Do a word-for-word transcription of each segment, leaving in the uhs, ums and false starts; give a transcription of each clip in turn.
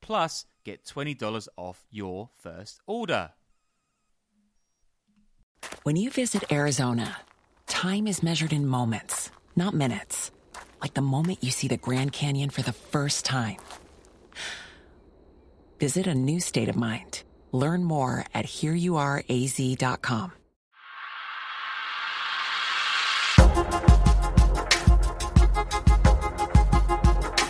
plus get twenty dollars off your first order. When you visit Arizona, time is measured in moments, not minutes. Like the moment you see the Grand Canyon for the first time. Visit a new state of mind. Learn more at here you are a z dot com.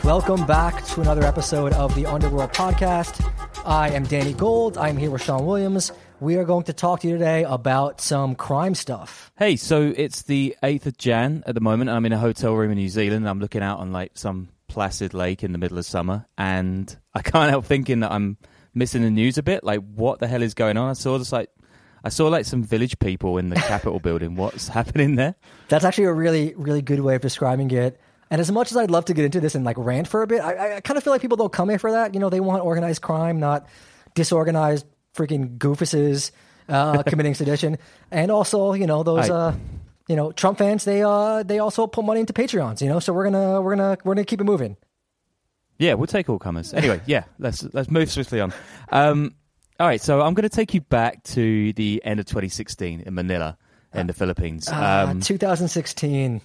Welcome back to another episode of the Underworld Podcast. I am Danny Gold. I'm here with Sean Williams. We are going to talk to you today about some crime stuff. Hey, so it's the eighth of January at the moment. I'm in a hotel room in New Zealand. I'm looking out on like some placid lake in the middle of summer. And I can't help thinking that I'm missing the news a bit. Like, what the hell is going on? I saw this like... I saw like some village people in the Capitol building. What's happening there? That's actually a really, really good way of describing it. And as much as I'd love to get into this and like rant for a bit, I, I kind of feel like people don't come here for that. You know, they want organized crime, not disorganized freaking goofuses uh, committing sedition. And also, you know, those, I, uh, you know, Trump fans, they uh, they also put money into Patreons, you know, so we're going to we're going to we're going to keep it moving. Yeah, we'll take all comers. Anyway, yeah, let's let's move swiftly on. Um, all right. So I'm going to take you back to the end of twenty sixteen in Manila in the Philippines. Um, uh, twenty sixteen.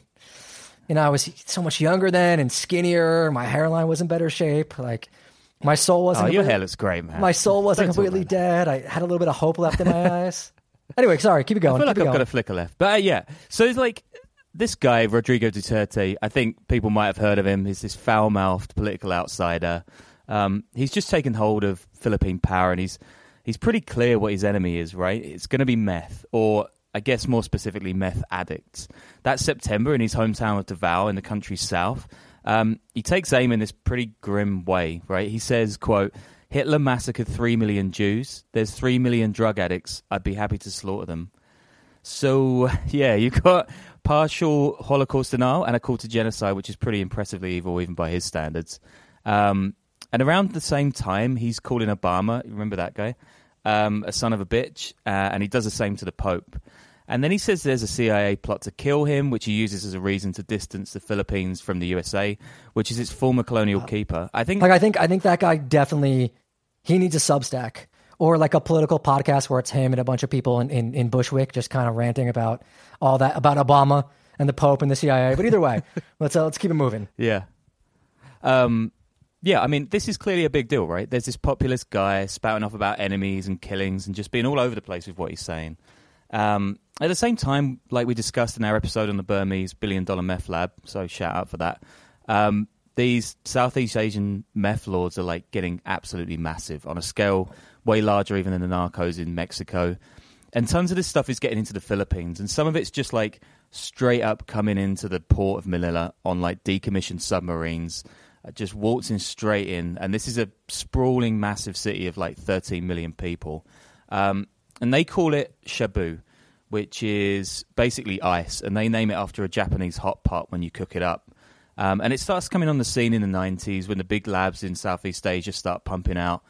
You know, I was so much younger then and skinnier. My hairline was in better shape. Like, my soul wasn't... Oh, your hair looks great, man. My soul wasn't Don't completely dead. I had a little bit of hope left in my eyes. Anyway, sorry. Keep it going. I feel like I've going. got a flicker left. But uh, yeah. So it's like this guy, Rodrigo Duterte, I think people might have heard of him. He's this foul-mouthed political outsider. Um, he's just taken hold of Philippine power, and he's he's pretty clear what his enemy is, right? It's going to be meth, or... I guess more specifically meth addicts. That September in his hometown of Davao in the country's south, um, he takes aim in this pretty grim way, right? He says, quote, Hitler massacred three million Jews. There's three million drug addicts. I'd be happy to slaughter them. So, yeah, you've got partial Holocaust denial and a call to genocide, which is pretty impressively evil even by his standards. Um, and around the same time, he's calling Obama, remember that guy? Um, a son of a bitch, uh, and he does the same to the Pope. And then he says there's a C I A plot to kill him, which he uses as a reason to distance the Philippines from the U S A, which is its former colonial uh, keeper. I think, like, I think, I think that guy definitely he needs a Substack or like a political podcast where it's him and a bunch of people in, in, in Bushwick just kind of ranting about all that about Obama and the Pope and the C I A. But either way, let's uh, let's keep it moving. Yeah. Um. Yeah, I mean, this is clearly a big deal, right? There's this populist guy spouting off about enemies and killings and just being all over the place with what he's saying. Um, at the same time, like we discussed in our episode on the Burmese billion-dollar meth lab, so shout out for that, um, these Southeast Asian meth lords are like getting absolutely massive on a scale way larger even than the narcos in Mexico. And tons of this stuff is getting into the Philippines, and some of it's just like straight up coming into the port of Manila on like decommissioned submarines, just waltzing straight in. And this is a sprawling, massive city of like thirteen million people. Um, and they call it Shabu, which is basically ice. And they name it after a Japanese hot pot when you cook it up. Um, and it starts coming on the scene in the nineties when the big labs in Southeast Asia start pumping out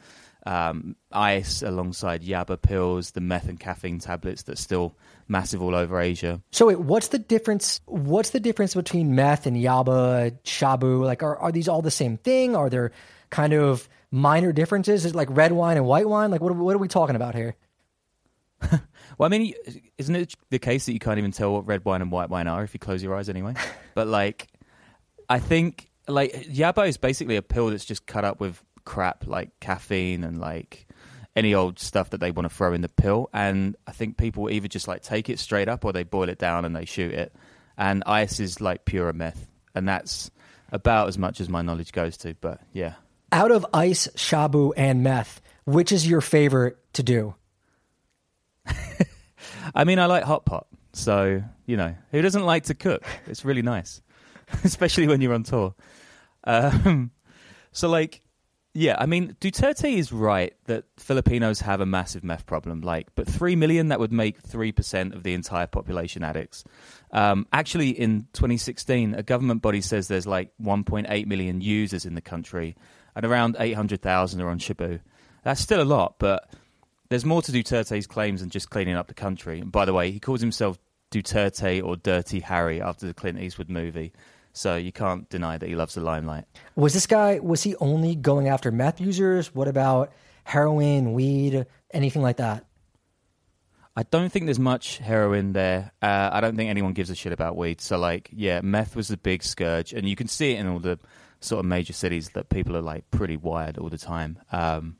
um, ice alongside Yaba pills, the meth and caffeine tablets that's still massive all over Asia. So wait, what's the difference? What's the difference between meth and Yaba, Shabu? Like, are, are these all the same thing? Are there kind of minor differences? Is it like red wine and white wine? Like, what, what are we talking about here? Well, I mean, isn't it the case that you can't even tell what red wine and white wine are if you close your eyes anyway? But like, I think like Yaba is basically a pill that's just cut up with crap like caffeine and like any old stuff that they want to throw in the pill. And I think people either just like take it straight up or they boil it down and they shoot it. And ice is like pure meth. And that's about as much as my knowledge goes to, but yeah. Out of ice, shabu, and meth, which is your favorite to do? I mean, I like hot pot. So, you know, who doesn't like to cook? It's really nice, especially when you're on tour. Um, so like, yeah, I mean, Duterte is right that Filipinos have a massive meth problem, like, but three million, that would make three percent of the entire population addicts. Um, actually, in twenty sixteen, a government body says there's like one point eight million users in the country and around eight hundred thousand are on Shabu. That's still a lot, but there's more to Duterte's claims than just cleaning up the country. And by the way, he calls himself Duterte or Dirty Harry after the Clint Eastwood movie. So you can't deny that he loves the limelight. Was this guy, was he only going after meth users? What about heroin, weed, anything like that? I don't think there's much heroin there. Uh, I don't think anyone gives a shit about weed. So like, yeah, meth was the big scourge. And you can see it in all the sort of major cities that people are like pretty wired all the time. Um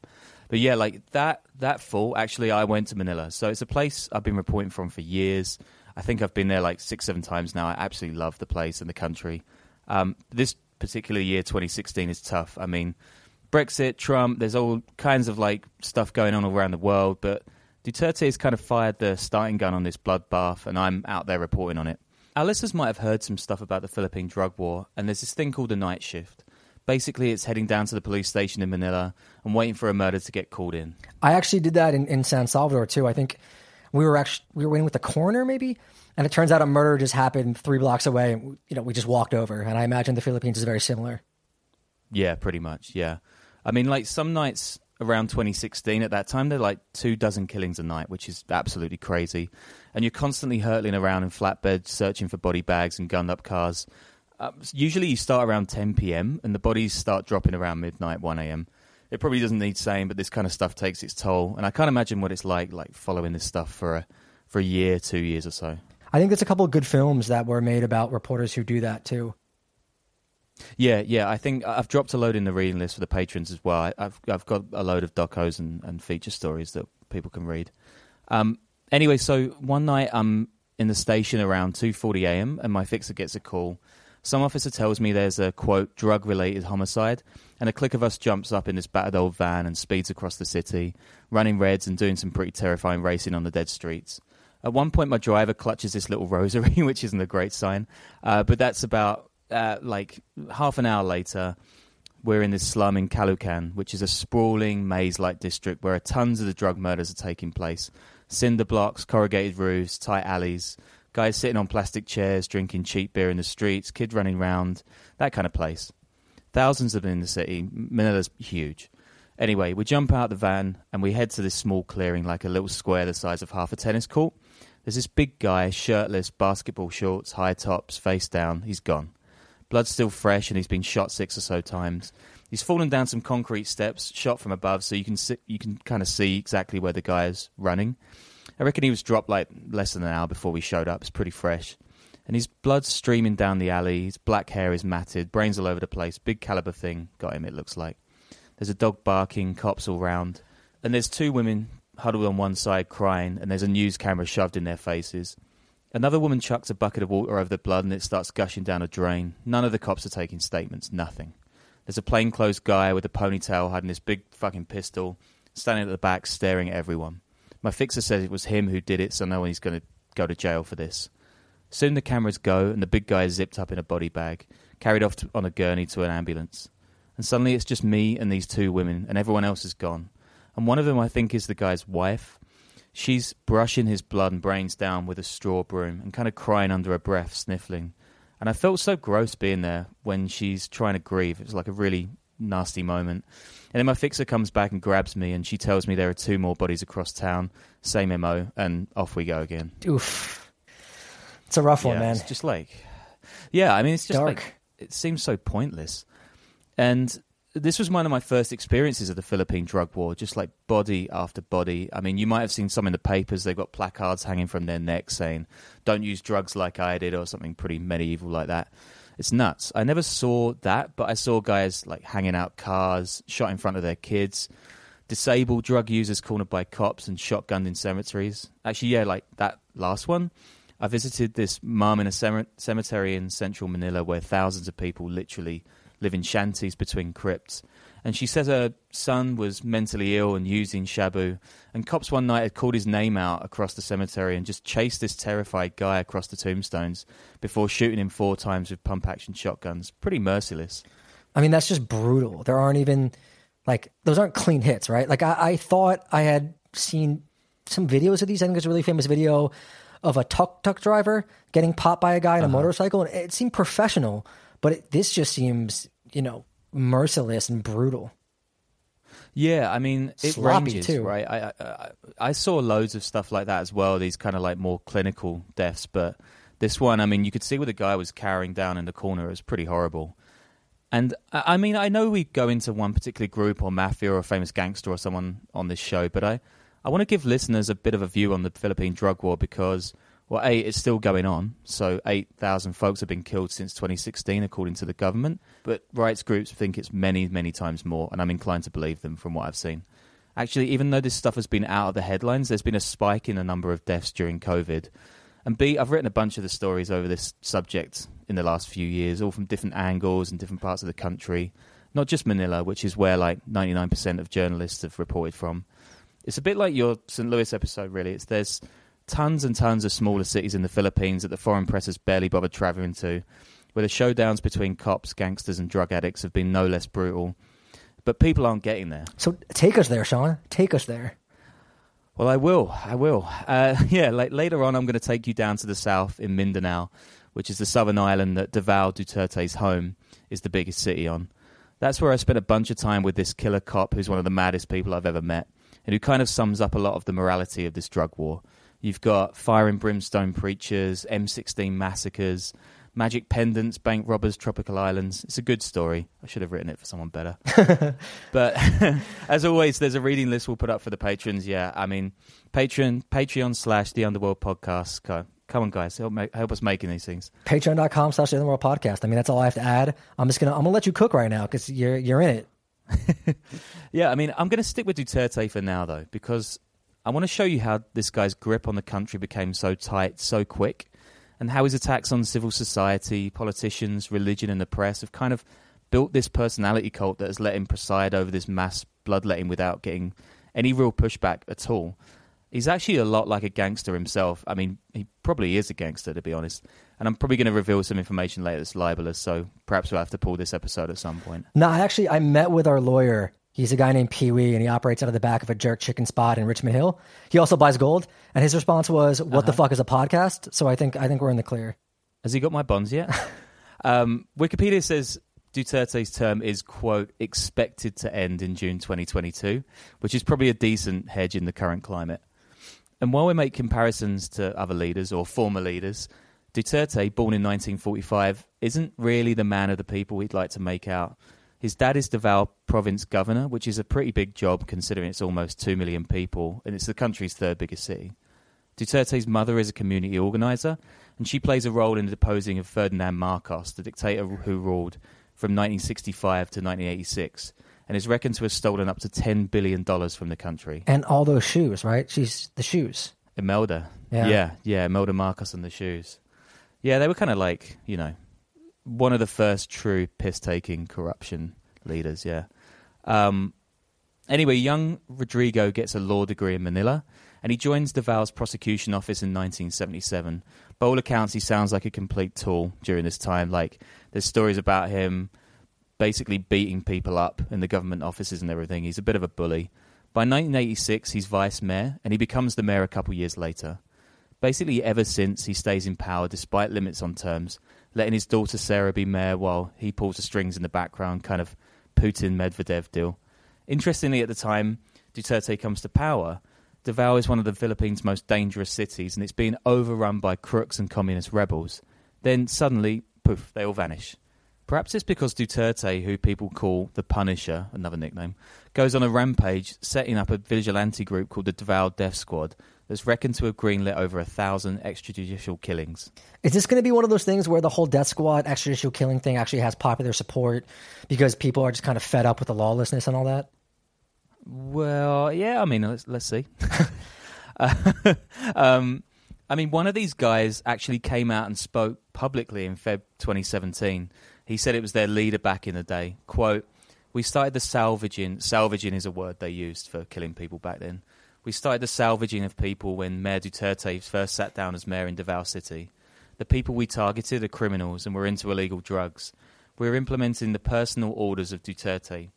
But yeah, like that that fall, actually, I went to Manila. So it's a place I've been reporting from for years. I think I've been there like six, seven times now. I absolutely love the place and the country. Um, this particular year, twenty sixteen, is tough. I mean, Brexit, Trump, there's all kinds of like stuff going on all around the world. But Duterte has kind of fired the starting gun on this bloodbath, and I'm out there reporting on it. Our listeners might have heard some stuff about the Philippine drug war, and there's this thing called the night shift. Basically, it's heading down to the police station in Manila and waiting for a murder to get called in. I actually did that in, in San Salvador, too. I think we were actually we were waiting with the coroner, maybe. And it turns out a murder just happened three blocks away. And, you know, we just walked over. And I imagine the Philippines is very similar. Yeah, pretty much. Yeah. I mean, like some nights around twenty sixteen, at that time, they're like two dozen killings a night, which is absolutely crazy. And you're constantly hurtling around in flatbeds, searching for body bags and gunned up cars. Uh, usually you start around ten p.m. and the bodies start dropping around midnight, one a.m. It probably doesn't need saying, but this kind of stuff takes its toll. And I can't imagine what it's like, like following this stuff for a, for a year, two years or so. I think there's a couple of good films that were made about reporters who do that too. Yeah, yeah. I think I've dropped a load in the reading list for the patrons as well. I've I've got a load of docos and, and feature stories that people can read. Um, anyway, so one night I'm in the station around two forty a.m. and my fixer gets a call. Some officer tells me there's a, quote, drug-related homicide, and a clique of us jumps up in this battered old van and speeds across the city, running reds and doing some pretty terrifying racing on the dead streets. At one point, my driver clutches this little rosary, which isn't a great sign, uh, but that's about, uh, like, half an hour later, we're in this slum in Caloocan, which is a sprawling, maze-like district where tons of the drug murders are taking place. Cinder blocks, corrugated roofs, tight alleys, guys sitting on plastic chairs, drinking cheap beer in the streets, kid running round, that kind of place. Thousands have been in the city. Manila's huge. Anyway, we jump out the van and we head to this small clearing, like a little square the size of half a tennis court. There's this big guy, shirtless, basketball shorts, high tops, face down. He's gone. Blood's still fresh and he's been shot six or so times. He's fallen down some concrete steps, shot from above, so you can see, you can kind of see exactly where the guy is running. I reckon he was dropped like less than an hour before we showed up. It's pretty fresh. And his blood's streaming down the alley. His black hair is matted. Brains all over the place. Big caliber thing. Got him, it looks like. There's a dog barking. Cops all round. And there's two women huddled on one side crying. And there's a news camera shoved in their faces. Another woman chucks a bucket of water over the blood and it starts gushing down a drain. None of the cops are taking statements. Nothing. There's a plainclothes guy with a ponytail hiding this big fucking pistol. Standing at the back staring at everyone. My fixer says it was him who did it, so no one is going to go to jail for this. Soon the cameras go, and the big guy is zipped up in a body bag, carried off to, on a gurney to an ambulance. And suddenly it's just me and these two women, and everyone else is gone. And one of them, I think, is the guy's wife. She's brushing his blood and brains down with a straw broom and kind of crying under her breath, sniffling. And I felt so gross being there when she's trying to grieve. It was like a really nasty moment. And then my fixer comes back and grabs me, and she tells me there are two more bodies across town, same M O, and off we go again. Oof. It's a rough yeah, one, man. It's just like, yeah, I mean, it's just dark. Like, it seems so pointless. And this was one of my first experiences of the Philippine drug war, just like body after body. I mean, you might have seen some in the papers. They've got placards hanging from their necks saying, don't use drugs like I did, or something pretty medieval like that. It's nuts. I never saw that, but I saw guys like hanging out cars, shot in front of their kids. disabled drug users cornered by cops and shotgunned in cemeteries. Actually, yeah, like that last one. I visited this mum in a cemetery in central Manila where thousands of people literally live in shanties between crypts. And she said her son was mentally ill and using Shabu. And cops one night had called his name out across the cemetery and just chased this terrified guy across the tombstones before shooting him four times with pump-action shotguns. Pretty merciless. I mean, that's just brutal. There aren't even, like, those aren't clean hits, right? Like, I, I thought I had seen some videos of these. I think it's a really famous video of a tuk-tuk driver getting popped by a guy on a uh-huh. motorcycle. And it seemed professional, but it, this just seems, you know, merciless and brutal. Yeah, I mean, it Sloppy ranges, too. Right? I, I I saw loads of stuff like that as well, these kind of like more clinical deaths. But this one, I mean, you could see what the guy was carrying down in the corner. It was pretty horrible. And I mean, I know we go into one particular group or mafia or a famous gangster or someone on this show, but I, I want to give listeners a bit of a view on the Philippine drug war because, well, A, it's still going on. So eight thousand folks have been killed since twenty sixteen, according to the government. But rights groups think it's many, many times more, and I'm inclined to believe them from what I've seen. Actually, even though this stuff has been out of the headlines, there's been a spike in the number of deaths during COVID. And B, I've written a bunch of the stories over this subject in the last few years, all from different angles and different parts of the country, not just Manila, which is where like ninety-nine percent of journalists have reported from. It's a bit like your Saint Louis episode, really. It's there's tons and tons of smaller cities in the Philippines that the foreign press has barely bothered traveling to, where the showdowns between cops, gangsters, and drug addicts have been no less brutal. But people aren't getting there. So take us there, Sean. Take us there. Well, I will. I will. Uh, yeah, like later on, I'm going to take you down to the south in Mindanao, which is the southern island that Davao Duterte's home is the biggest city on. That's where I spent a bunch of time with this killer cop who's one of the maddest people I've ever met and who kind of sums up a lot of the morality of this drug war. You've got fire and brimstone preachers, M sixteen massacres, magic pendants, bank robbers, tropical islands. It's a good story. I should have written it for someone better. But as always, there's a reading list we'll put up for the patrons. Yeah, I mean, Patreon, Patreon slash The Underworld Podcast. Come, come on, guys. Help, make, help us making these things. Patreon.com slash The Underworld Podcast. I mean, that's all I have to add. I'm just going to I'm going to let you cook right now because you're, you're in it. Yeah, I mean, I'm going to stick with Duterte for now, though, because I want to show you how this guy's grip on the country became so tight, so quick, and how his attacks on civil society, politicians, religion, and the press have kind of built this personality cult that has let him preside over this mass bloodletting without getting any real pushback at all. He's actually a lot like a gangster himself. I mean, he probably is a gangster, to be honest. And I'm probably going to reveal some information later that's libelous, so perhaps we'll have to pull this episode at some point. No, actually, I met with our lawyer. He's a guy named Pee Wee, and he operates out of the back of a jerk chicken spot in Richmond Hill. He also buys gold, and his response was, what uh-huh. the fuck is a podcast? So I think I think we're in the clear. Has he got my bonds yet? um, Wikipedia says Duterte's term is, quote, expected to end in June twenty twenty-two, which is probably a decent hedge in the current climate. And while we make comparisons to other leaders or former leaders, Duterte, born in nineteen forty-five, isn't really the man of the people we'd like to make out. His dad is Davao province governor, which is a pretty big job considering it's almost two million people, and it's the country's third biggest city. Duterte's mother is a community organizer, and she plays a role in the deposing of Ferdinand Marcos, the dictator who ruled from nineteen sixty-five to nineteen eighty-six, and is reckoned to have stolen up to ten billion dollars from the country. And all those shoes, right? She's the shoes. Imelda. Yeah. Yeah, yeah, Imelda Marcos and the shoes. Yeah, they were kind of like, you know, one of the first true piss-taking corruption leaders, yeah. Um, anyway, young Rodrigo gets a law degree in Manila, and he joins Davao's prosecution office in nineteen seventy-seven. By all accounts, he sounds like a complete tool during this time. Like, there's stories about him basically beating people up in the government offices and everything. He's a bit of a bully. By nineteen eighty-six, he's vice mayor, and he becomes the mayor a couple years later. Basically, ever since, he stays in power despite limits on terms, letting his daughter Sarah be mayor while he pulls the strings in the background, kind of Putin-Medvedev deal. Interestingly, at the time Duterte comes to power, Davao is one of the Philippines' most dangerous cities, and it's being overrun by crooks and communist rebels. Then suddenly, poof, they all vanish. Perhaps it's because Duterte, who people call the Punisher, another nickname, goes on a rampage, setting up a vigilante group called the Davao Death Squad that's reckoned to have greenlit over a thousand extrajudicial killings. Is this going to be one of those things where the whole death squad extrajudicial killing thing actually has popular support because people are just kind of fed up with the lawlessness and all that? Well, yeah, I mean, let's, let's see. uh, um, I mean, one of these guys actually came out and spoke publicly in February twenty seventeen. He said it was their leader back in the day. Quote, "We started the salvaging." Salvaging is a word they used for killing people back then. "We started the salvaging of people when Mayor Duterte first sat down as mayor in Davao City. The people we targeted are criminals and were into illegal drugs. We're implementing the personal orders of Duterte.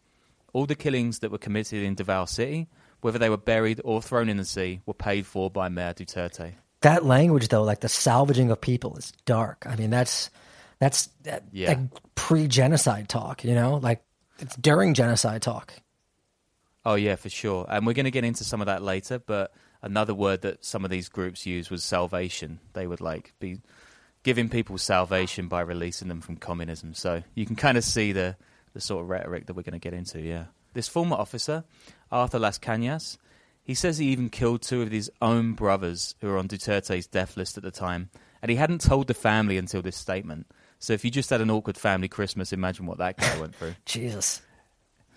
All the killings that were committed in Davao City, whether they were buried or thrown in the sea, were paid for by Mayor Duterte." That language, though, like the salvaging of people, is dark. I mean, that's that's that, yeah. like pre-genocide talk, you know? Like, it's during genocide talk. Oh, yeah, for sure. And we're going to get into some of that later, but another word that some of these groups use was salvation. They would, like, be giving people salvation by releasing them from communism. So you can kind of see the, the sort of rhetoric that we're going to get into, yeah. This former officer, Arthur Lascañas, he says he even killed two of his own brothers who were on Duterte's death list at the time, and he hadn't told the family until this statement. So if you just had an awkward family Christmas, imagine what that guy went through. Jesus.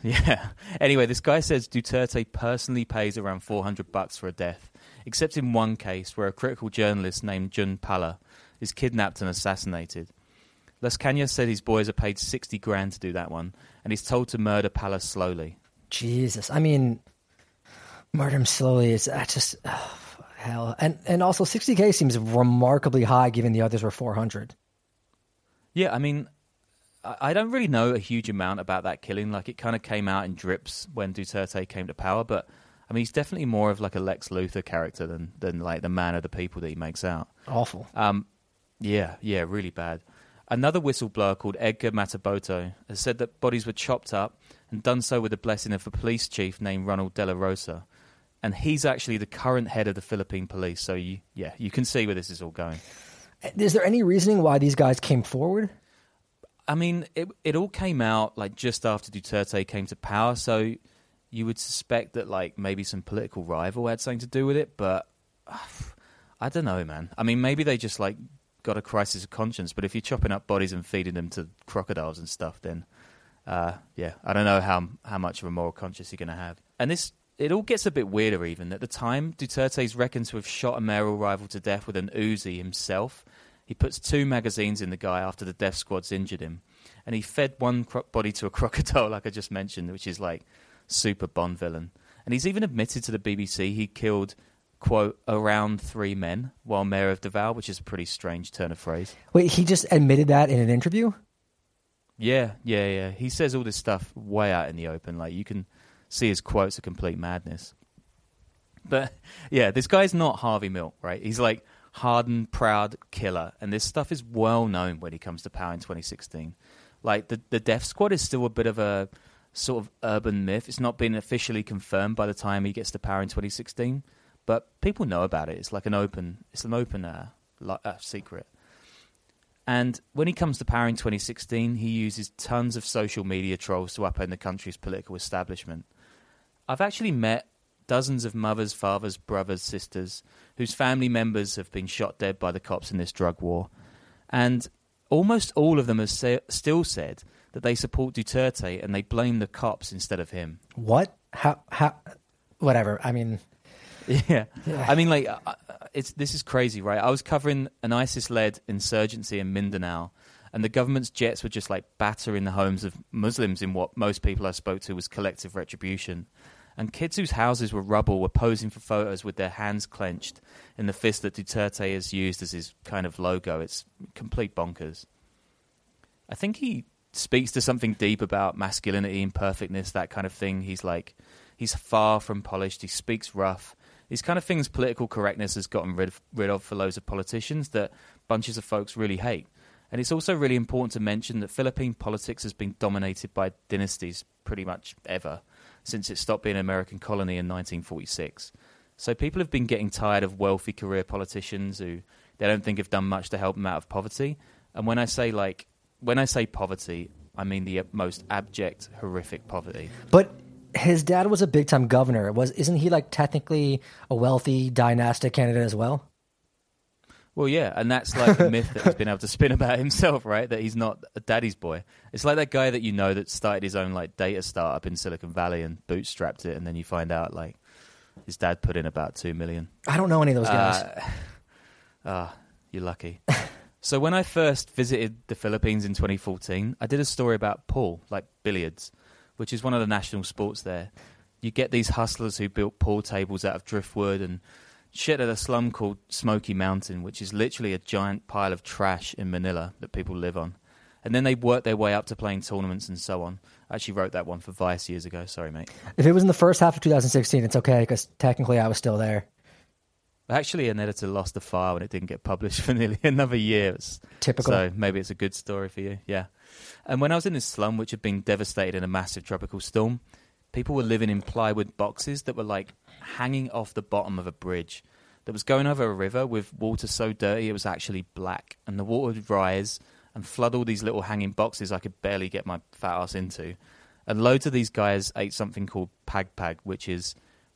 Yeah. Anyway, this guy says Duterte personally pays around four hundred bucks for a death, except in one case where a critical journalist named Jun Pala is kidnapped and assassinated. Lascañas said his boys are paid sixty grand to do that one, and he's told to murder Pala slowly. Jesus. I mean, murder him slowly is uh, just, oh, hell. And and also sixty K seems remarkably high given the others were four hundred. Yeah, I mean, I don't really know a huge amount about that killing. Like, it kind of came out in drips when Duterte came to power, but I mean, he's definitely more of like a Lex Luthor character than, than like the man of the people that he makes out. Awful. Um, yeah, yeah, really bad. Another whistleblower called Edgar Mataboto has said that bodies were chopped up and done so with the blessing of a police chief named Ronald De La Rosa. And he's actually the current head of the Philippine police. So, you, yeah, you can see where this is all going. Is there any reasoning why these guys came forward? I mean, it it all came out like just after Duterte came to power, so you would suspect that like maybe some political rival had something to do with it, but uh, I don't know, man. I mean, maybe they just like got a crisis of conscience, but if you're chopping up bodies and feeding them to crocodiles and stuff, then uh, yeah, I don't know how how much of a moral conscience you're going to have. And this it all gets a bit weirder even. At the time, Duterte's reckoned to have shot a mayoral rival to death with an Uzi himself. He puts two magazines in the guy after the death squad's injured him. And he fed one cro- body to a crocodile, like I just mentioned, which is like super Bond villain. And he's even admitted to the B B C he killed, quote, around three men while mayor of Davao, which is a pretty strange turn of phrase. Wait, he just admitted that in an interview? Yeah, yeah, yeah. He says all this stuff way out in the open. Like, you can see his quotes are complete madness. But yeah, this guy's not Harvey Milk, right? He's like hardened, proud killer. And this stuff is well known when he comes to power in twenty sixteen. Like the, the Death Squad is still a bit of a sort of urban myth. It's not been officially confirmed by the time he gets to power in twenty sixteen. But people know about it. It's like an open, it's an open uh, li- uh, secret. And when he comes to power in twenty sixteen, he uses tons of social media trolls to upend the country's political establishment. I've actually met dozens of mothers, fathers, brothers, sisters whose family members have been shot dead by the cops in this drug war. And almost all of them have say, still said that they support Duterte and they blame the cops instead of him. What? How? How? Whatever. I mean... Yeah. yeah. I mean, like, it's this is crazy, right? I was covering an ISIS-led insurgency in Mindanao, and the government's jets were just, like, battering the homes of Muslims in what most people I spoke to was collective retribution. And kids whose houses were rubble were posing for photos with their hands clenched in the fist that Duterte has used as his kind of logo. It's complete bonkers. I think he speaks to something deep about masculinity and perfectness, that kind of thing. He's like, he's far from polished. He speaks rough. These kind of things political correctness has gotten rid of, rid of for loads of politicians that bunches of folks really hate. And it's also really important to mention that Philippine politics has been dominated by dynasties pretty much ever since it stopped being an American colony in nineteen forty-six. So people have been getting tired of wealthy career politicians who they don't think have done much to help them out of poverty. And when I say like when I say poverty, I mean the most abject, horrific poverty. But his dad was a big-time governor. Was isn't he like technically a wealthy dynastic candidate as well? Well, yeah, and that's like the myth that he's been able to spin about himself, right? That he's not a daddy's boy. It's like that guy that you know that started his own like data startup in Silicon Valley and bootstrapped it, and then you find out like his dad put in about two million. I don't know any of those guys. Ah, uh, uh, you're lucky. So when I first visited the Philippines in twenty fourteen, I did a story about pool, like billiards, which is one of the national sports there. You get these hustlers who built pool tables out of driftwood and shit at a slum called Smoky Mountain, which is literally a giant pile of trash in Manila that people live on. And then they work their way up to playing tournaments and so on. I actually wrote that one for Vice years ago. Sorry, mate. If it was in the first half of two thousand sixteen, it's okay, because technically I was still there. Actually, an editor lost the file and it didn't get published for nearly another year. It's, Typical. So maybe it's a good story for you. Yeah. And when I was in this slum, which had been devastated in a massive tropical storm, people were living in plywood boxes that were like hanging off the bottom of a bridge that was going over a river with water so dirty it was actually black. And the water would rise and flood all these little hanging boxes I could barely get my fat ass into. And loads of these guys ate something called pag-pag, which is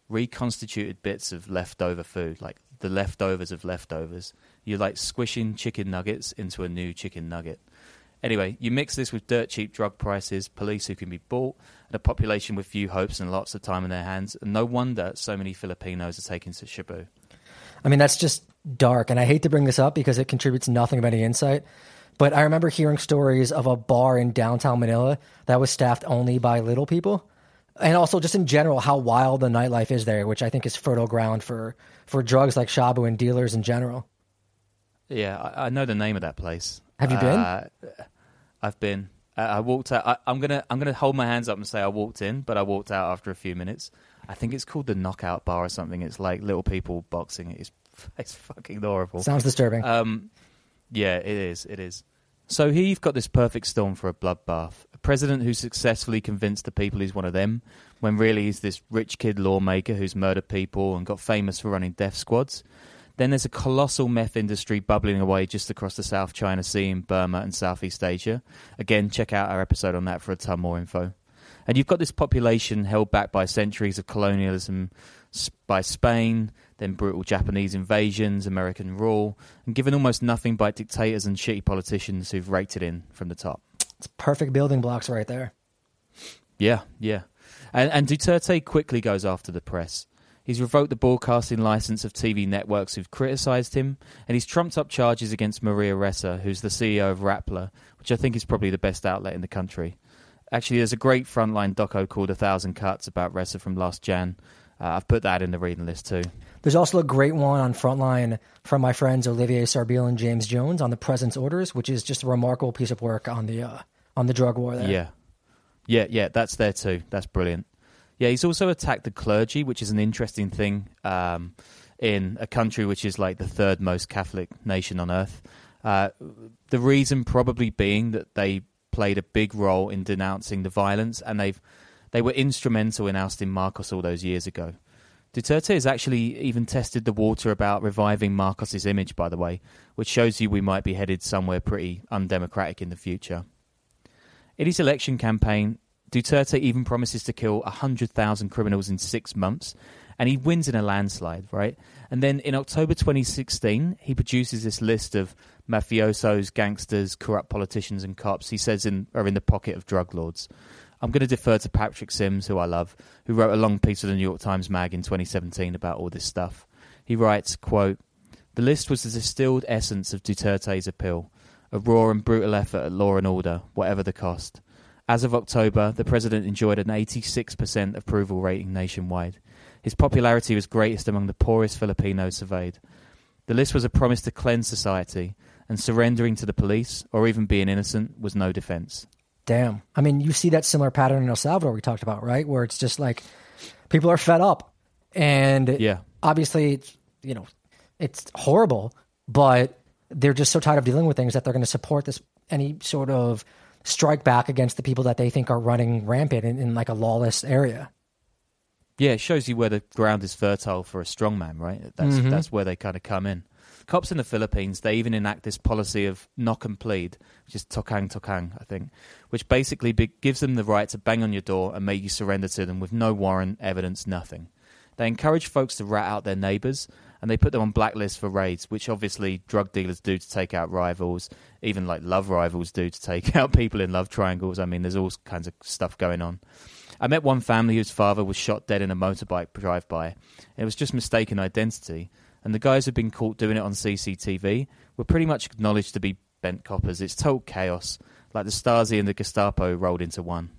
reconstituted bits of leftover food, like the leftovers of leftovers. You're like squishing chicken nuggets into a new chicken nugget. Anyway, you mix this with dirt cheap drug prices, police who can be bought, and a population with few hopes and lots of time in their hands. And no wonder so many Filipinos are taken to Shabu. I mean, that's just dark. And I hate to bring this up because it contributes nothing of any insight. But I remember hearing stories of a bar in downtown Manila that was staffed only by little people. And also just in general, how wild the nightlife is there, which I think is fertile ground for, for drugs like Shabu and dealers in general. Yeah, I, I know the name of that place. Have you been? Uh, I've been. Uh, I walked out. I, I'm gonna. I'm gonna hold my hands up and say I walked in, but I walked out after a few minutes. I think it's called the Knockout Bar or something. It's like little people boxing. It's it's fucking horrible. Sounds disturbing. Um, yeah, it is. It is. So here you've got this perfect storm for a bloodbath. A president who successfully convinced the people he's one of them, when really he's this rich kid lawmaker who's murdered people and got famous for running death squads. Then there's a colossal meth industry bubbling away just across the South China Sea in Burma and Southeast Asia. Again, check out our episode on that for a ton more info. And you've got this population held back by centuries of colonialism by Spain, then brutal Japanese invasions, American rule, and given almost nothing by dictators and shitty politicians who've raked it in from the top. It's perfect building blocks right there. Yeah, yeah. And, and Duterte quickly goes after the press. He's revoked the broadcasting license of T V networks who've criticised him, and he's trumped up charges against Maria Ressa, who's the C E O of Rappler, which I think is probably the best outlet in the country. Actually, there's a great frontline doco called A Thousand Cuts about Ressa from last Jan. Uh, I've put that in the reading list too. There's also a great one on Frontline from my friends Olivier Sarbile and James Jones on the President's Orders, which is just a remarkable piece of work on the uh, on the drug war there. Yeah, yeah, yeah, that's there too. That's brilliant. Yeah, he's also attacked the clergy, which is an interesting thing um, in a country which is like the third most Catholic nation on earth. Uh, the reason probably being that they played a big role in denouncing the violence, and they've they were instrumental in ousting Marcos all those years ago. Duterte has actually even tested the water about reviving Marcos's image, by the way, which shows you we might be headed somewhere pretty undemocratic in the future. In his election campaign, Duterte even promises to kill one hundred thousand criminals in six months, and he wins in a landslide, right? And then in October twenty sixteen, he produces this list of mafiosos, gangsters, corrupt politicians and cops he says in, are in the pocket of drug lords. I'm going to defer to Patrick Sims, who I love, who wrote a long piece of the New York Times mag in twenty seventeen about all this stuff. He writes, quote, "The list was the distilled essence of Duterte's appeal, a raw and brutal effort at law and order, whatever the cost. As of October, the president enjoyed an eighty-six percent approval rating nationwide. His popularity was greatest among the poorest Filipinos surveyed. The list was a promise to cleanse society, and surrendering to the police, or even being innocent, was no defense." Damn. I mean, you see that similar pattern in El Salvador we talked about, right? Where it's just like, people are fed up. And yeah, obviously, you know, it's horrible, but they're just so tired of dealing with things that they're going to support this any sort of strike back against the people that they think are running rampant in, in like a lawless area. Yeah, it shows you where the ground is fertile for a strongman, right? That's mm-hmm. that's where they kind of come in. Cops in the Philippines, they even enact this policy of knock and plead, which is tokang tokang, I think, which basically be- gives them the right to bang on your door and make you surrender to them with no warrant, evidence, nothing. They encourage folks to rat out their neighbours, and they put them on blacklists for raids, which obviously drug dealers do to take out rivals, even like love rivals do to take out people in love triangles. I mean, there's all kinds of stuff going on. I met one family whose father was shot dead in a motorbike drive-by. It was just mistaken identity, and the guys who'd been caught doing it on C C T V were pretty much acknowledged to be bent coppers. It's total chaos, like the Stasi and the Gestapo rolled into one.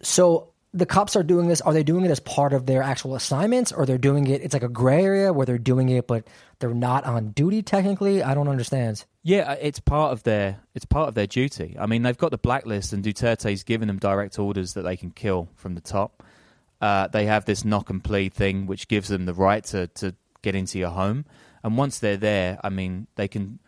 So the cops are doing this. Are they doing it as part of their actual assignments, or they're doing it? It's like a gray area where they're doing it, but they're not on duty technically. I don't understand. Yeah, it's part of their it's part of their duty. I mean, they've got the blacklist, and Duterte's given them direct orders that they can kill from the top. Uh, they have this knock and plead thing, which gives them the right to, to get into your home. And once they're there, I mean, they can.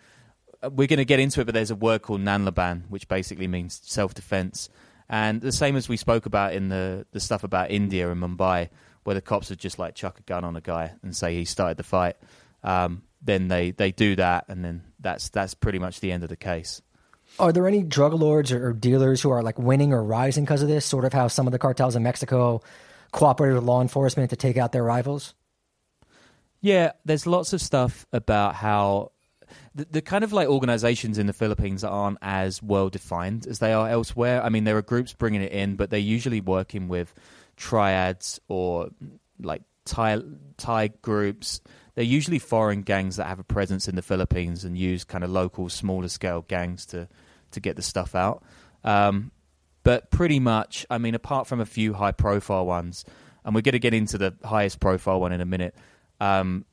We're going to get into it, but there's a word called nanlaban, which basically means self-defense. And the same as we spoke about in the, the stuff about India and Mumbai, where the cops would just like chuck a gun on a guy and say he started the fight. Um, then they, they do that, and then that's that's pretty much the end of the case. Are there any drug lords or, or dealers who are like winning or rising because of this? Sort of how some of the cartels in Mexico cooperated with law enforcement to take out their rivals? Yeah, there's lots of stuff about how The, the kind of like organizations in the Philippines aren't as well defined as they are elsewhere. I mean, there are groups bringing it in, but they're usually working with triads or like Thai, Thai groups. They're usually foreign gangs that have a presence in the Philippines and use kind of local, smaller scale gangs to, to get the stuff out. Um, but pretty much, I mean, apart from a few high profile ones, and we're going to get into the highest profile one in a minute, um,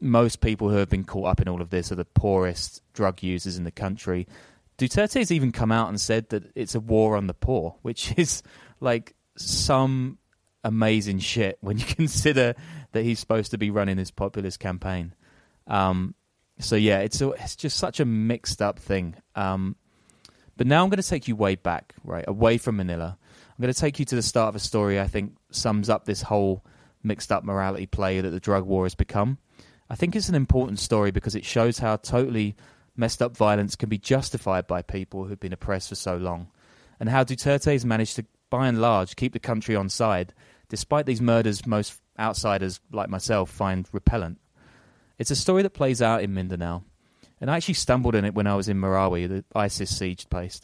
most people who have been caught up in all of this are the poorest drug users in the country. Duterte has even come out and said that it's a war on the poor, which is like some amazing shit when you consider that he's supposed to be running this populist campaign. Um, so yeah, it's a, it's just such a mixed up thing. Um, but now I'm going to take you way back, right, away from Manila. I'm going to take you to the start of a story I think sums up this whole mixed up morality play that the drug war has become. I think it's an important story because it shows how totally messed up violence can be justified by people who've been oppressed for so long, and how Duterte's managed to, by and large, keep the country on side, despite these murders most outsiders like myself find repellent. It's a story that plays out in Mindanao, and I actually stumbled in it when I was in Marawi, the ISIS siege place.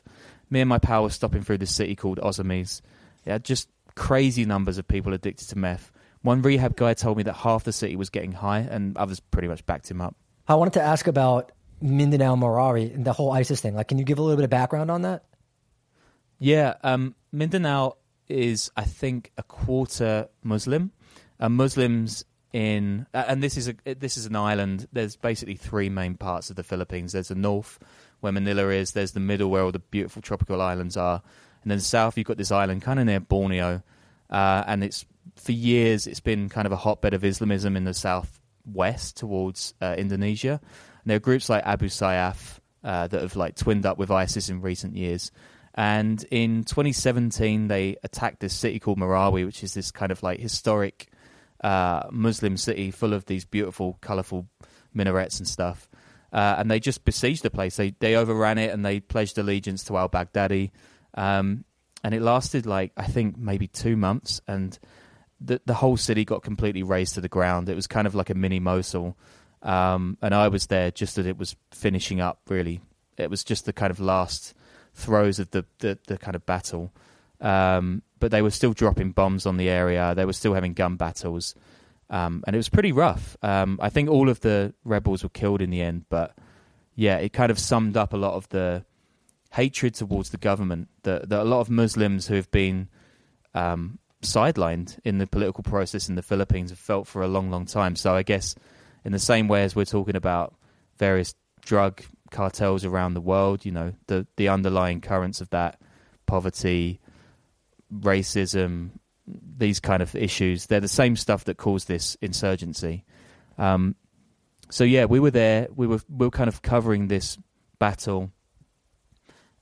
Me and my pal were stopping through this city called Ozamiz. It had just crazy numbers of people addicted to meth. One rehab guy told me that half the city was getting high, and others pretty much backed him up. I wanted to ask about Mindanao, Marawi, and the whole ISIS thing. Like, can you give a little bit of background on that? Yeah, um, Mindanao is, I think, a quarter Muslim. Uh, Muslims in, uh, and this is a this is an island. There's basically three main parts of the Philippines. There's the north, where Manila is. There's the middle, where all the beautiful tropical islands are, and then south, you've got this island kind of near Borneo, uh, and it's. For years, it's been kind of a hotbed of Islamism in the southwest towards uh, Indonesia. And there are groups like Abu Sayyaf uh, that have like twinned up with ISIS in recent years. And in twenty seventeen, they attacked this city called Marawi, which is this kind of like historic uh, Muslim city full of these beautiful, colorful minarets and stuff. Uh, and they just besieged the place. They they overran it, and they pledged allegiance to al-Baghdadi. Um, and it lasted like, I think, maybe two months. And The, the whole city got completely razed to the ground. It was kind of like a mini Mosul. Um, and I was there just as it was finishing up, really. It was just the kind of last throes of the, the, the kind of battle. Um, but they were still dropping bombs on the area. They were still having gun battles. Um, and it was pretty rough. Um, I think all of the rebels were killed in the end. But yeah, it kind of summed up a lot of the hatred towards the government. That a lot of Muslims who have been... Um, sidelined in the political process in the Philippines have felt for a long, long time. So I guess in the same way as we're talking about various drug cartels around the world, you know, the, the underlying currents of that, poverty, racism, these kind of issues, they're the same stuff that caused this insurgency. Um, so yeah, we were there, we were, we were kind of covering this battle,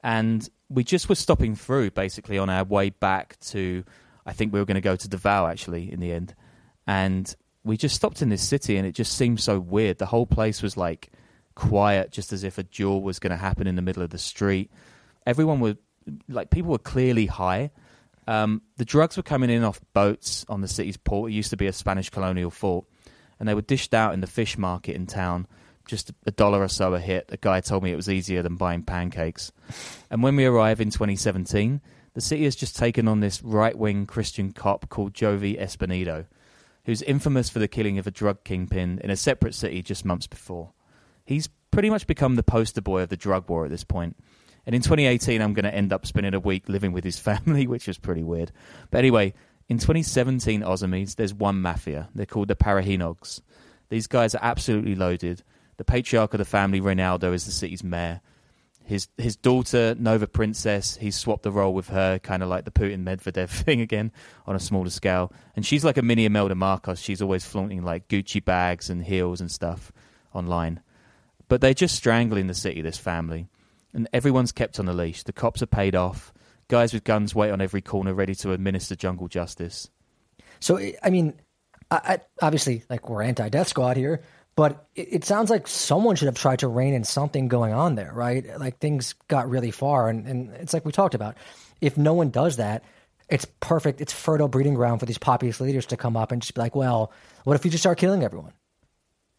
and we just were stopping through basically on our way back to... I think we were going to go to Davao, actually, in the end. And we just stopped in this city, and it just seemed so weird. The whole place was, like, quiet, just as if a duel was going to happen in the middle of the street. Everyone were, like, people were clearly high. Um, the drugs were coming in off boats on the city's port. It used to be a Spanish colonial fort. and they were dished out in the fish market in town. Just a dollar or so a hit. A guy told me it was easier than buying pancakes. And when we arrive in twenty seventeen, the city has just taken on this right-wing Christian cop called Jovie Espinido, who's infamous for the killing of a drug kingpin in a separate city just months before. He's pretty much become the poster boy of the drug war at this point. And in twenty eighteen, I'm going to end up spending a week living with his family, which is pretty weird. But anyway, in twenty seventeen, Ozamiz, there's one mafia. They're called the Parojinogs. These guys are absolutely loaded. The patriarch of the family, Ronaldo, is the city's mayor. His his daughter, Nova Princess, he's swapped the role with her, kind of like the Putin-Medvedev thing again, on a smaller scale. And she's like a mini Imelda Marcos. She's always flaunting like Gucci bags and heels and stuff online. But they're just strangling the city, this family. And everyone's kept on a leash. The cops are paid off. Guys with guns wait on every corner ready to administer jungle justice. So, I mean, I, I, obviously, like, we're anti-death squad here. But it sounds like someone should have tried to rein in something going on there, right? Like things got really far, and, and it's like we talked about. If no one does that, it's perfect. It's fertile breeding ground for these populist leaders to come up and just be like, well, what if you just start killing everyone?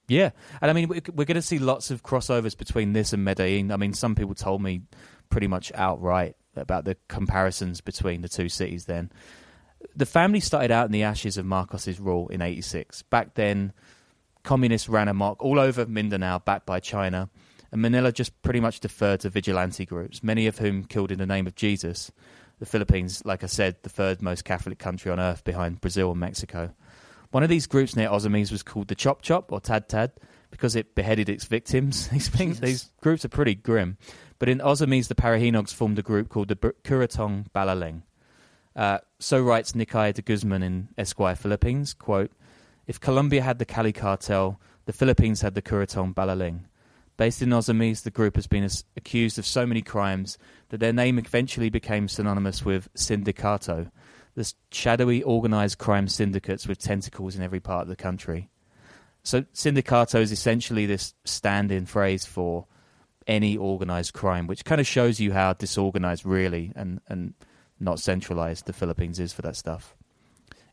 Yeah. And I mean, we're going to see lots of crossovers between this and Medellin. I mean, some people told me pretty much outright about the comparisons between the two cities then. The family started out in the ashes of Marcos's rule in eighty-six. Back then, communists ran amok all over Mindanao, backed by China, and Manila just pretty much deferred to vigilante groups, many of whom killed in the name of Jesus. The Philippines, like I said, the third most Catholic country on earth behind Brazil and Mexico. One of these groups near Ozamiz was called the Chop Chop, or Tad Tad, because it beheaded its victims. These things, these groups are pretty grim. But in Ozamiz, the Parojinogs formed a group called the Kuratong Baleleng. Uh, so writes Nikai de Guzman in Esquire Philippines, quote, "If Colombia had the Cali cartel, the Philippines had the Kuratong Baleleng. Based in Ozamiz, the group has been as- accused of so many crimes that their name eventually became synonymous with Sindicato, the shadowy organized crime syndicates with tentacles in every part of the country." So Sindicato is essentially this stand-in phrase for any organized crime, which kind of shows you how disorganized really and, and not centralized the Philippines is for that stuff.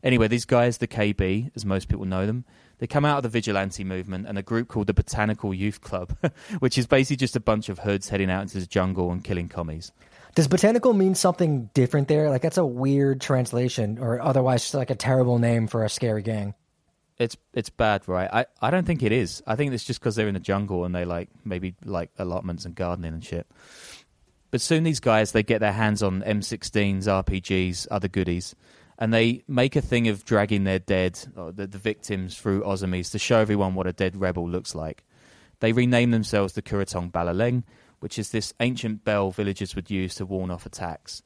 Anyway, these guys, the K B, as most people know them, they come out of the vigilante movement and a group called the Botanical Youth Club, which is basically just a bunch of hoods heading out into the jungle and killing commies. Does botanical mean something different there? Like, that's a weird translation, or otherwise just like a terrible name for a scary gang. It's it's bad, right? I, I don't think it is. I think it's just because they're in the jungle and they like maybe like allotments and gardening and shit. But soon these guys, they get their hands on M sixteens, R P Gs, other goodies. And they make a thing of dragging their dead, or the, the victims, through Ozamiz to show everyone what a dead rebel looks like. They rename themselves the Kuratong Baleleng, which is this ancient bell villagers would use to warn off attacks.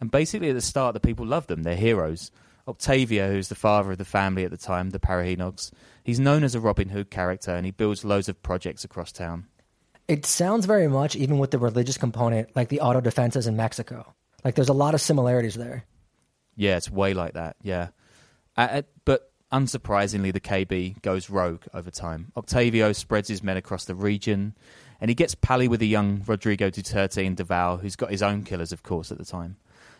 And basically at the start, the people love them. They're heroes. Octavio, who's the father of the family at the time, the Parojinogs, he's known as a Robin Hood character, and he builds loads of projects across town. It sounds very much, even with the religious component, like the auto defenses in Mexico. Like there's a lot of similarities there. Yeah, it's way like that, yeah. Uh, but unsurprisingly, the K B goes rogue over time. Octavio spreads his men across the region, and he gets pally with the young Rodrigo Duterte in Davao, who's got his own killers, of course, at the time.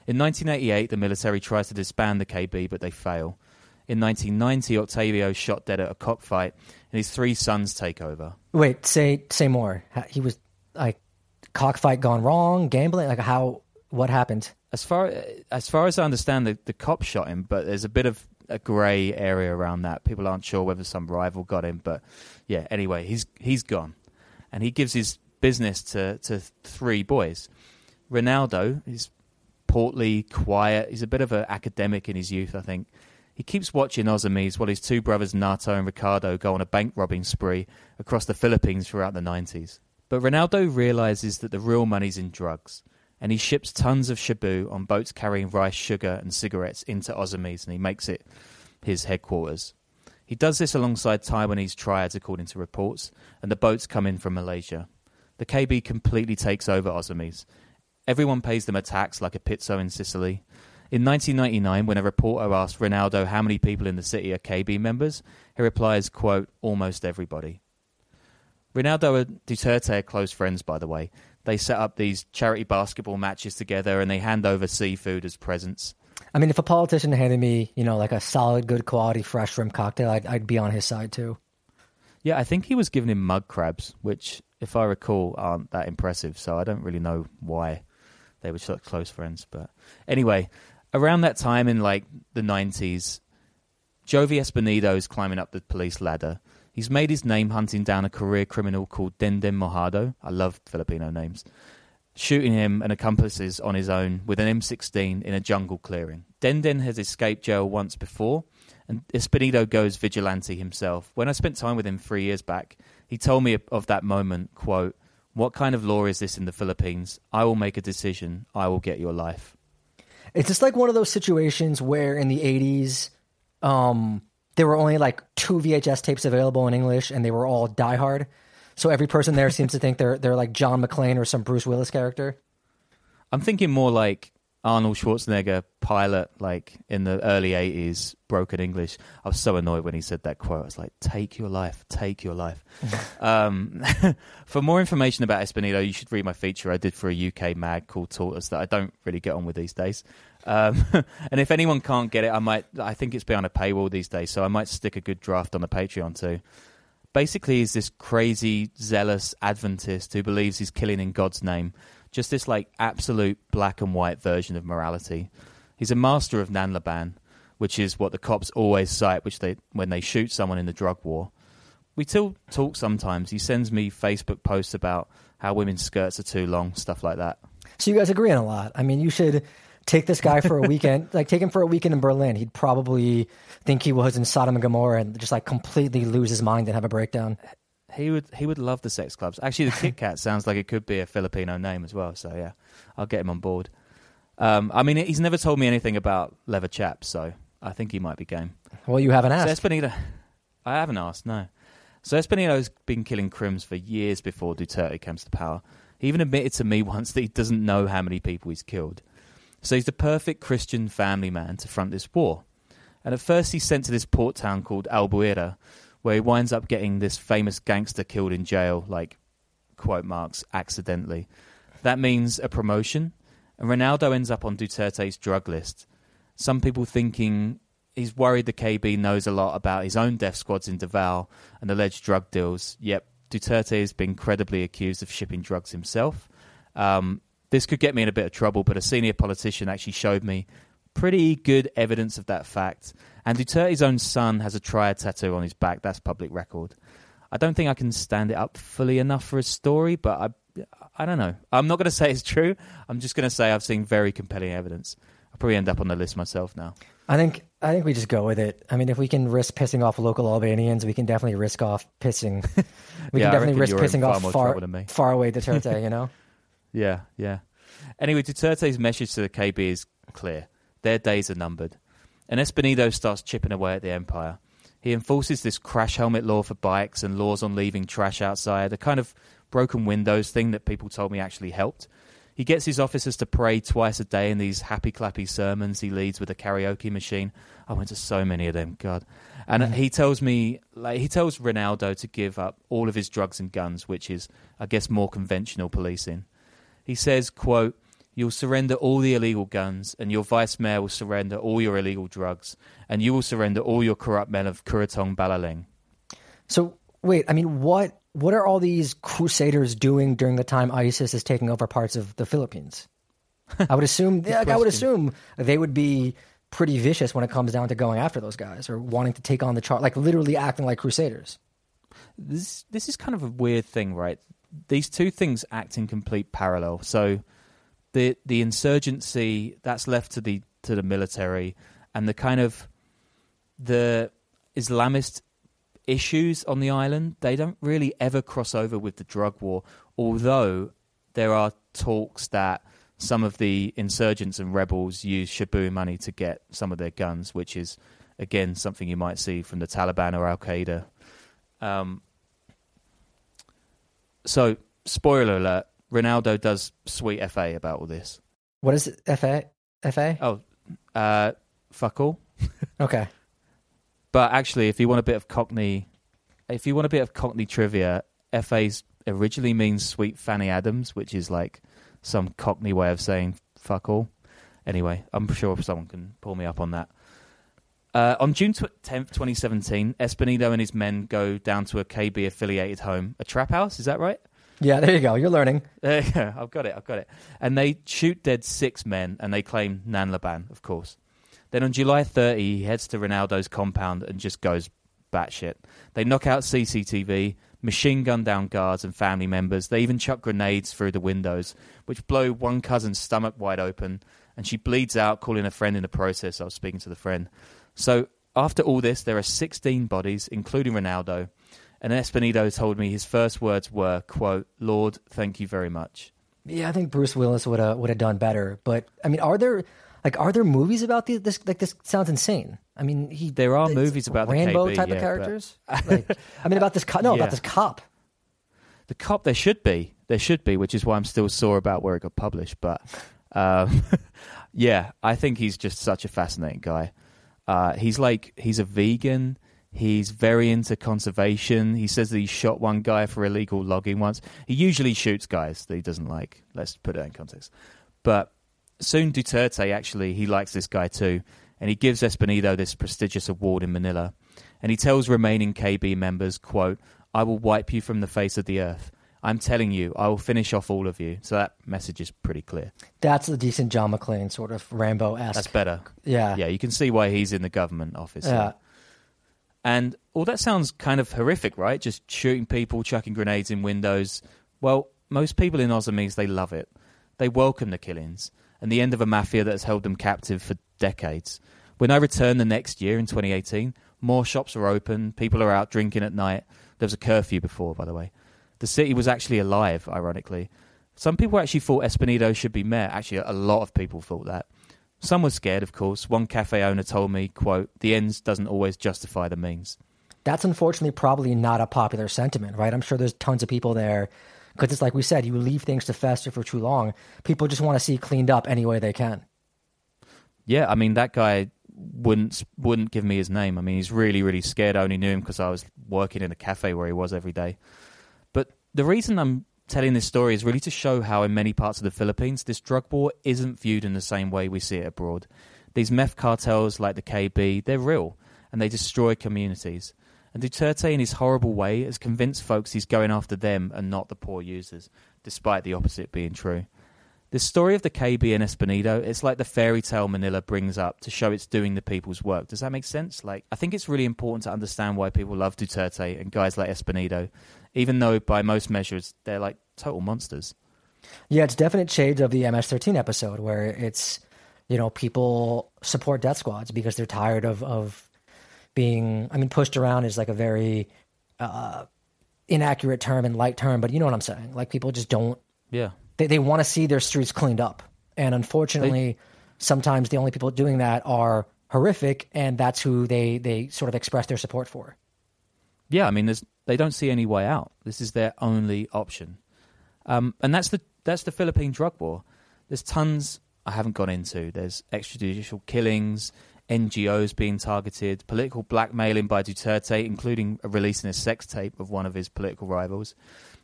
In nineteen eighty-eight, the military tries to disband the K B, but they fail. In nineteen ninety, Octavio shot dead at a cockfight, and his three sons take over. Wait, say say more. He was, like, cockfight gone wrong, gambling? Like, how, what happened? As far as far as I understand, the, the cop shot him, but there's a bit of a grey area around that. People aren't sure whether some rival got him, but yeah, anyway, he's he's gone. And he gives his business to, to three boys. Ronaldo is portly, quiet. He's a bit of an academic in his youth, I think. He keeps watching Ozamiz while his two brothers, Nato and Ricardo, go on a bank robbing spree across the Philippines throughout the nineties. But Ronaldo realises that the real money's in drugs. And he ships tons of Shabu on boats carrying rice, sugar, and cigarettes into Ozamiz, and he makes it his headquarters. He does this alongside Taiwanese triads, according to reports, and the boats come in from Malaysia. The K B completely takes over Ozamiz. Everyone pays them a tax, like a pizzo in Sicily. In nineteen ninety-nine, when a reporter asks Ronaldo how many people in the city are K B members, he replies, quote, "Almost everybody." Ronaldo and Duterte are close friends, by the way. They set up these charity basketball matches together and they hand over seafood as presents. I mean, if a politician handed me, you know, like a solid, good quality fresh shrimp cocktail, I'd, I'd be on his side too. Yeah, I think he was giving him mud crabs, which, if I recall, aren't that impressive. So I don't really know why they were such close friends. But anyway, around that time in like the nineties, Jovie Espinido is climbing up the police ladder. He's made his name hunting down a career criminal called Denden Mojado. I love Filipino names. Shooting him and accomplices on his own with an M sixteen in a jungle clearing. Denden has escaped jail once before, and Espinido goes vigilante himself. When I spent time with him three years back, he told me of that moment, quote, "What kind of law is this in the Philippines? I will make a decision. I will get your life." It's just like one of those situations where in the eighties, um, there were only like two V H S tapes available in English, and they were all Die Hard. So every person there seems to think they're they're like John McClane or some Bruce Willis character. I'm thinking more like Arnold Schwarzenegger pilot, like in the early eighties, broken English. I was so annoyed when he said that quote. I was like, "Take your life, take your life." um, for more information about Espinido, you should read my feature I did for a U K mag called Tortoise that I don't really get on with these days. Um, and if anyone can't get it, I might. I think it's behind a paywall these days, so I might stick a good draft on the Patreon too. Basically, he's this crazy, zealous Adventist who believes he's killing in God's name. Just this like absolute black and white version of morality. He's a master of Nanlaban, which is what the cops always cite which they when they shoot someone in the drug war. We still talk sometimes. He sends me Facebook posts about how women's skirts are too long, stuff like that. So you guys agree on a lot. I mean, you should take this guy for a weekend, like take him for a weekend in Berlin. He'd probably think he was in Sodom and Gomorrah and just like completely lose his mind and have a breakdown. He would he would love the sex clubs. Actually, the Kit Kat sounds like it could be a Filipino name as well. So, yeah, I'll get him on board. Um, I mean, he's never told me anything about leather chaps, so I think he might be game. Well, you haven't asked. So Espinido, I haven't asked, no. So Espinido's been killing crims for years before Duterte comes to power. He even admitted to me once that he doesn't know how many people he's killed. So he's the perfect Christian family man to front this war. And at first he's sent to this port town called Albuera, where he winds up getting this famous gangster killed in jail, like, quote marks, accidentally. That means a promotion, and Ronaldo ends up on Duterte's drug list. Some people thinking he's worried the K B knows a lot about his own death squads in Davao and alleged drug deals. Yep, Duterte has been credibly accused of shipping drugs himself. Um, this could get me in a bit of trouble, but a senior politician actually showed me pretty good evidence of that fact. And Duterte's own son has a triad tattoo on his back. That's public record. I don't think I can stand it up fully enough for his story, but I I don't know. I'm not going to say it's true. I'm just going to say I've seen very compelling evidence. I'll probably end up on the list myself now. I think I think we just go with it. I mean, if we can risk pissing off local Albanians, we can definitely risk off pissing. We yeah, can definitely risk pissing far off far, far away Duterte, you know? Yeah, yeah. Anyway, Duterte's message to the K B is clear. Their days are numbered. And Espinido starts chipping away at the empire. He enforces this crash helmet law for bikes and laws on leaving trash outside, a kind of broken windows thing that people told me actually helped. He gets his officers to pray twice a day in these happy-clappy sermons he leads with a karaoke machine. I went to so many of them, God. And mm. he tells me, like, he tells Ronaldo to give up all of his drugs and guns, which is, I guess, more conventional policing. He says, quote, "You'll surrender all the illegal guns, and your vice mayor will surrender all your illegal drugs, and you will surrender all your corrupt men of Kuratong Baleleng." So, wait, I mean, what what are all these crusaders doing during the time ISIS is taking over parts of the Philippines? I would assume, yeah, I would assume they would be pretty vicious when it comes down to going after those guys or wanting to take on the char, like literally acting like crusaders. This this is kind of a weird thing, right? These two things act in complete parallel. So. The the insurgency that's left to the to the military, and the kind of the Islamist issues on the island, they don't really ever cross over with the drug war. Although there are talks that some of the insurgents and rebels use Shabu money to get some of their guns, which is again something you might see from the Taliban or Al Qaeda. Um, so spoiler alert. Ronaldo does sweet F A about all this. What is it? F A? F A? Oh, uh, fuck all. Okay. But actually, if you want a bit of Cockney, if you want a bit of Cockney trivia, F A originally means sweet Fanny Adams, which is like some Cockney way of saying fuck all. Anyway, I'm sure someone can pull me up on that. Uh, on June tenth, twenty seventeen, Espinido and his men go down to a K B-affiliated home. A trap house, is that right? Yeah, there you go. You're learning. Uh, yeah, I've got it, I've got it. And they shoot dead six men, and they claim Nanlaban, of course. Then on July thirtieth, he heads to Ronaldo's compound and just goes batshit. They knock out C C T V, machine gun down guards and family members. They even chuck grenades through the windows, which blow one cousin's stomach wide open, and she bleeds out, calling a friend in the process. I was speaking to the friend. So after all this, there are sixteen bodies, including Ronaldo, and Espinido told me his first words were, quote, "Lord, thank you very much." Yeah, I think Bruce Willis would have would have done better. But I mean, are there like are there movies about these? This, like, this sounds insane. I mean, he there are movies about Rambo the K B, type yeah, of characters. But... like, I mean, about this cop. No, yeah. about this cop. The cop. There should be. There should be, which is why I'm still sore about where it got published. But um, yeah, I think he's just such a fascinating guy. Uh, he's like, he's a vegan. He's very into conservation. He says that he shot one guy for illegal logging once. He usually shoots guys that he doesn't like. Let's put it in context. But soon Duterte, actually, he likes this guy too. And he gives Espinido this prestigious award in Manila. And he tells remaining K B members, quote, "I will wipe you from the face of the earth. I'm telling you, I will finish off all of you." So that message is pretty clear. That's a decent John McClane sort of Rambo-esque. That's better. Yeah. Yeah, you can see why he's in the government office. Yeah. Here. And all that sounds kind of horrific, right? Just shooting people, chucking grenades in windows. Well, most people in Ozamiz, they love it. They welcome the killings and the end of a mafia that has held them captive for decades. When I returned the next year in twenty eighteen, more shops are open. People are out drinking at night. There was a curfew before, by the way. The city was actually alive, ironically. Some people actually thought Espinido should be mayor. Actually, a lot of people thought that. Some were scared, of course. One cafe owner told me, quote, "The ends doesn't always justify the means." That's unfortunately probably not a popular sentiment, right? I'm sure there's tons of people there. Because it's like we said, you leave things to fester for too long. People just want to see cleaned up any way they can. Yeah, I mean, that guy wouldn't wouldn't give me his name. I mean, he's really, really scared. I only knew him because I was working in a cafe where he was every day. But the reason I'm telling this story is really to show how in many parts of the Philippines, this drug war isn't viewed in the same way we see it abroad. These meth cartels like the K B, they're real, and they destroy communities. And Duterte, in his horrible way, has convinced folks he's going after them and not the poor users, despite the opposite being true. This story of the K B and Espinido, it's like the fairy tale Manila brings up to show it's doing the people's work. Does that make sense? Like, I think it's really important to understand why people love Duterte and guys like Espinido, even though by most measures, they're like total monsters. Yeah, it's definite shades of the M S thirteen episode where it's, you know, people support death squads because they're tired of, of being, I mean, pushed around is like a very uh, inaccurate term and light term, but you know what I'm saying? Like, people just don't. Yeah. They, they want to see their streets cleaned up. And unfortunately, they, sometimes the only people doing that are horrific, and that's who they, they sort of express their support for. Yeah, I mean, there's, they don't see any way out. This is their only option. Um, and that's the that's the Philippine drug war. There's tons I haven't gone into. There's extrajudicial killings, N G Os being targeted, political blackmailing by Duterte, including releasing a sex tape of one of his political rivals.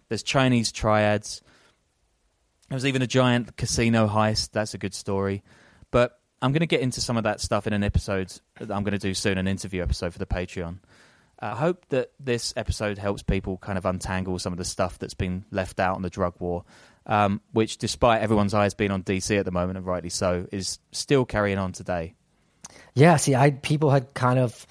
There's Chinese triads. There was even a giant casino heist. That's a good story. But I'm going to get into some of that stuff in an episode that I'm going to do soon, an interview episode for the Patreon. I hope that this episode helps people kind of untangle some of the stuff that's been left out in the drug war, um, which, despite everyone's eyes being on D C at the moment, and rightly so, is still carrying on today. Yeah, see, I people had kind of...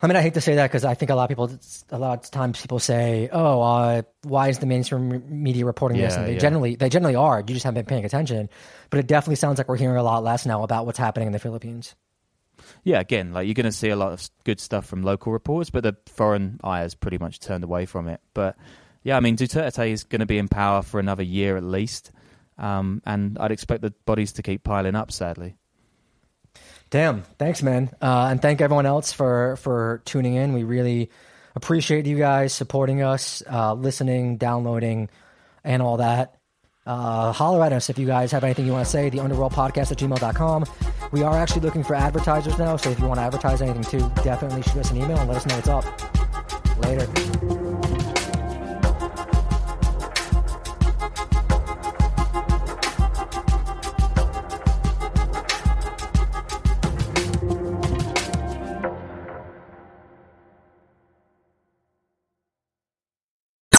I mean, I hate to say that because I think a lot of people, a lot of times people say, "Oh, uh, why is the mainstream media reporting yeah, this?" And they yeah. generally, they generally are. You just haven't been paying attention. But it definitely sounds like we're hearing a lot less now about what's happening in the Philippines. Yeah, again, like you're going to see a lot of good stuff from local reporters, but the foreign eye has pretty much turned away from it. But yeah, I mean, Duterte is going to be in power for another year at least, um, and I'd expect the bodies to keep piling up, sadly. Damn. Thanks, man. Uh, and thank everyone else for, for tuning in. We really appreciate you guys supporting us, uh, listening, downloading, and all that. Uh, holler at us if you guys have anything you want to say. The Underworld Podcast at gmail dot com. We are actually looking for advertisers now, so if you want to advertise anything too, definitely shoot us an email and let us know what's up. Later.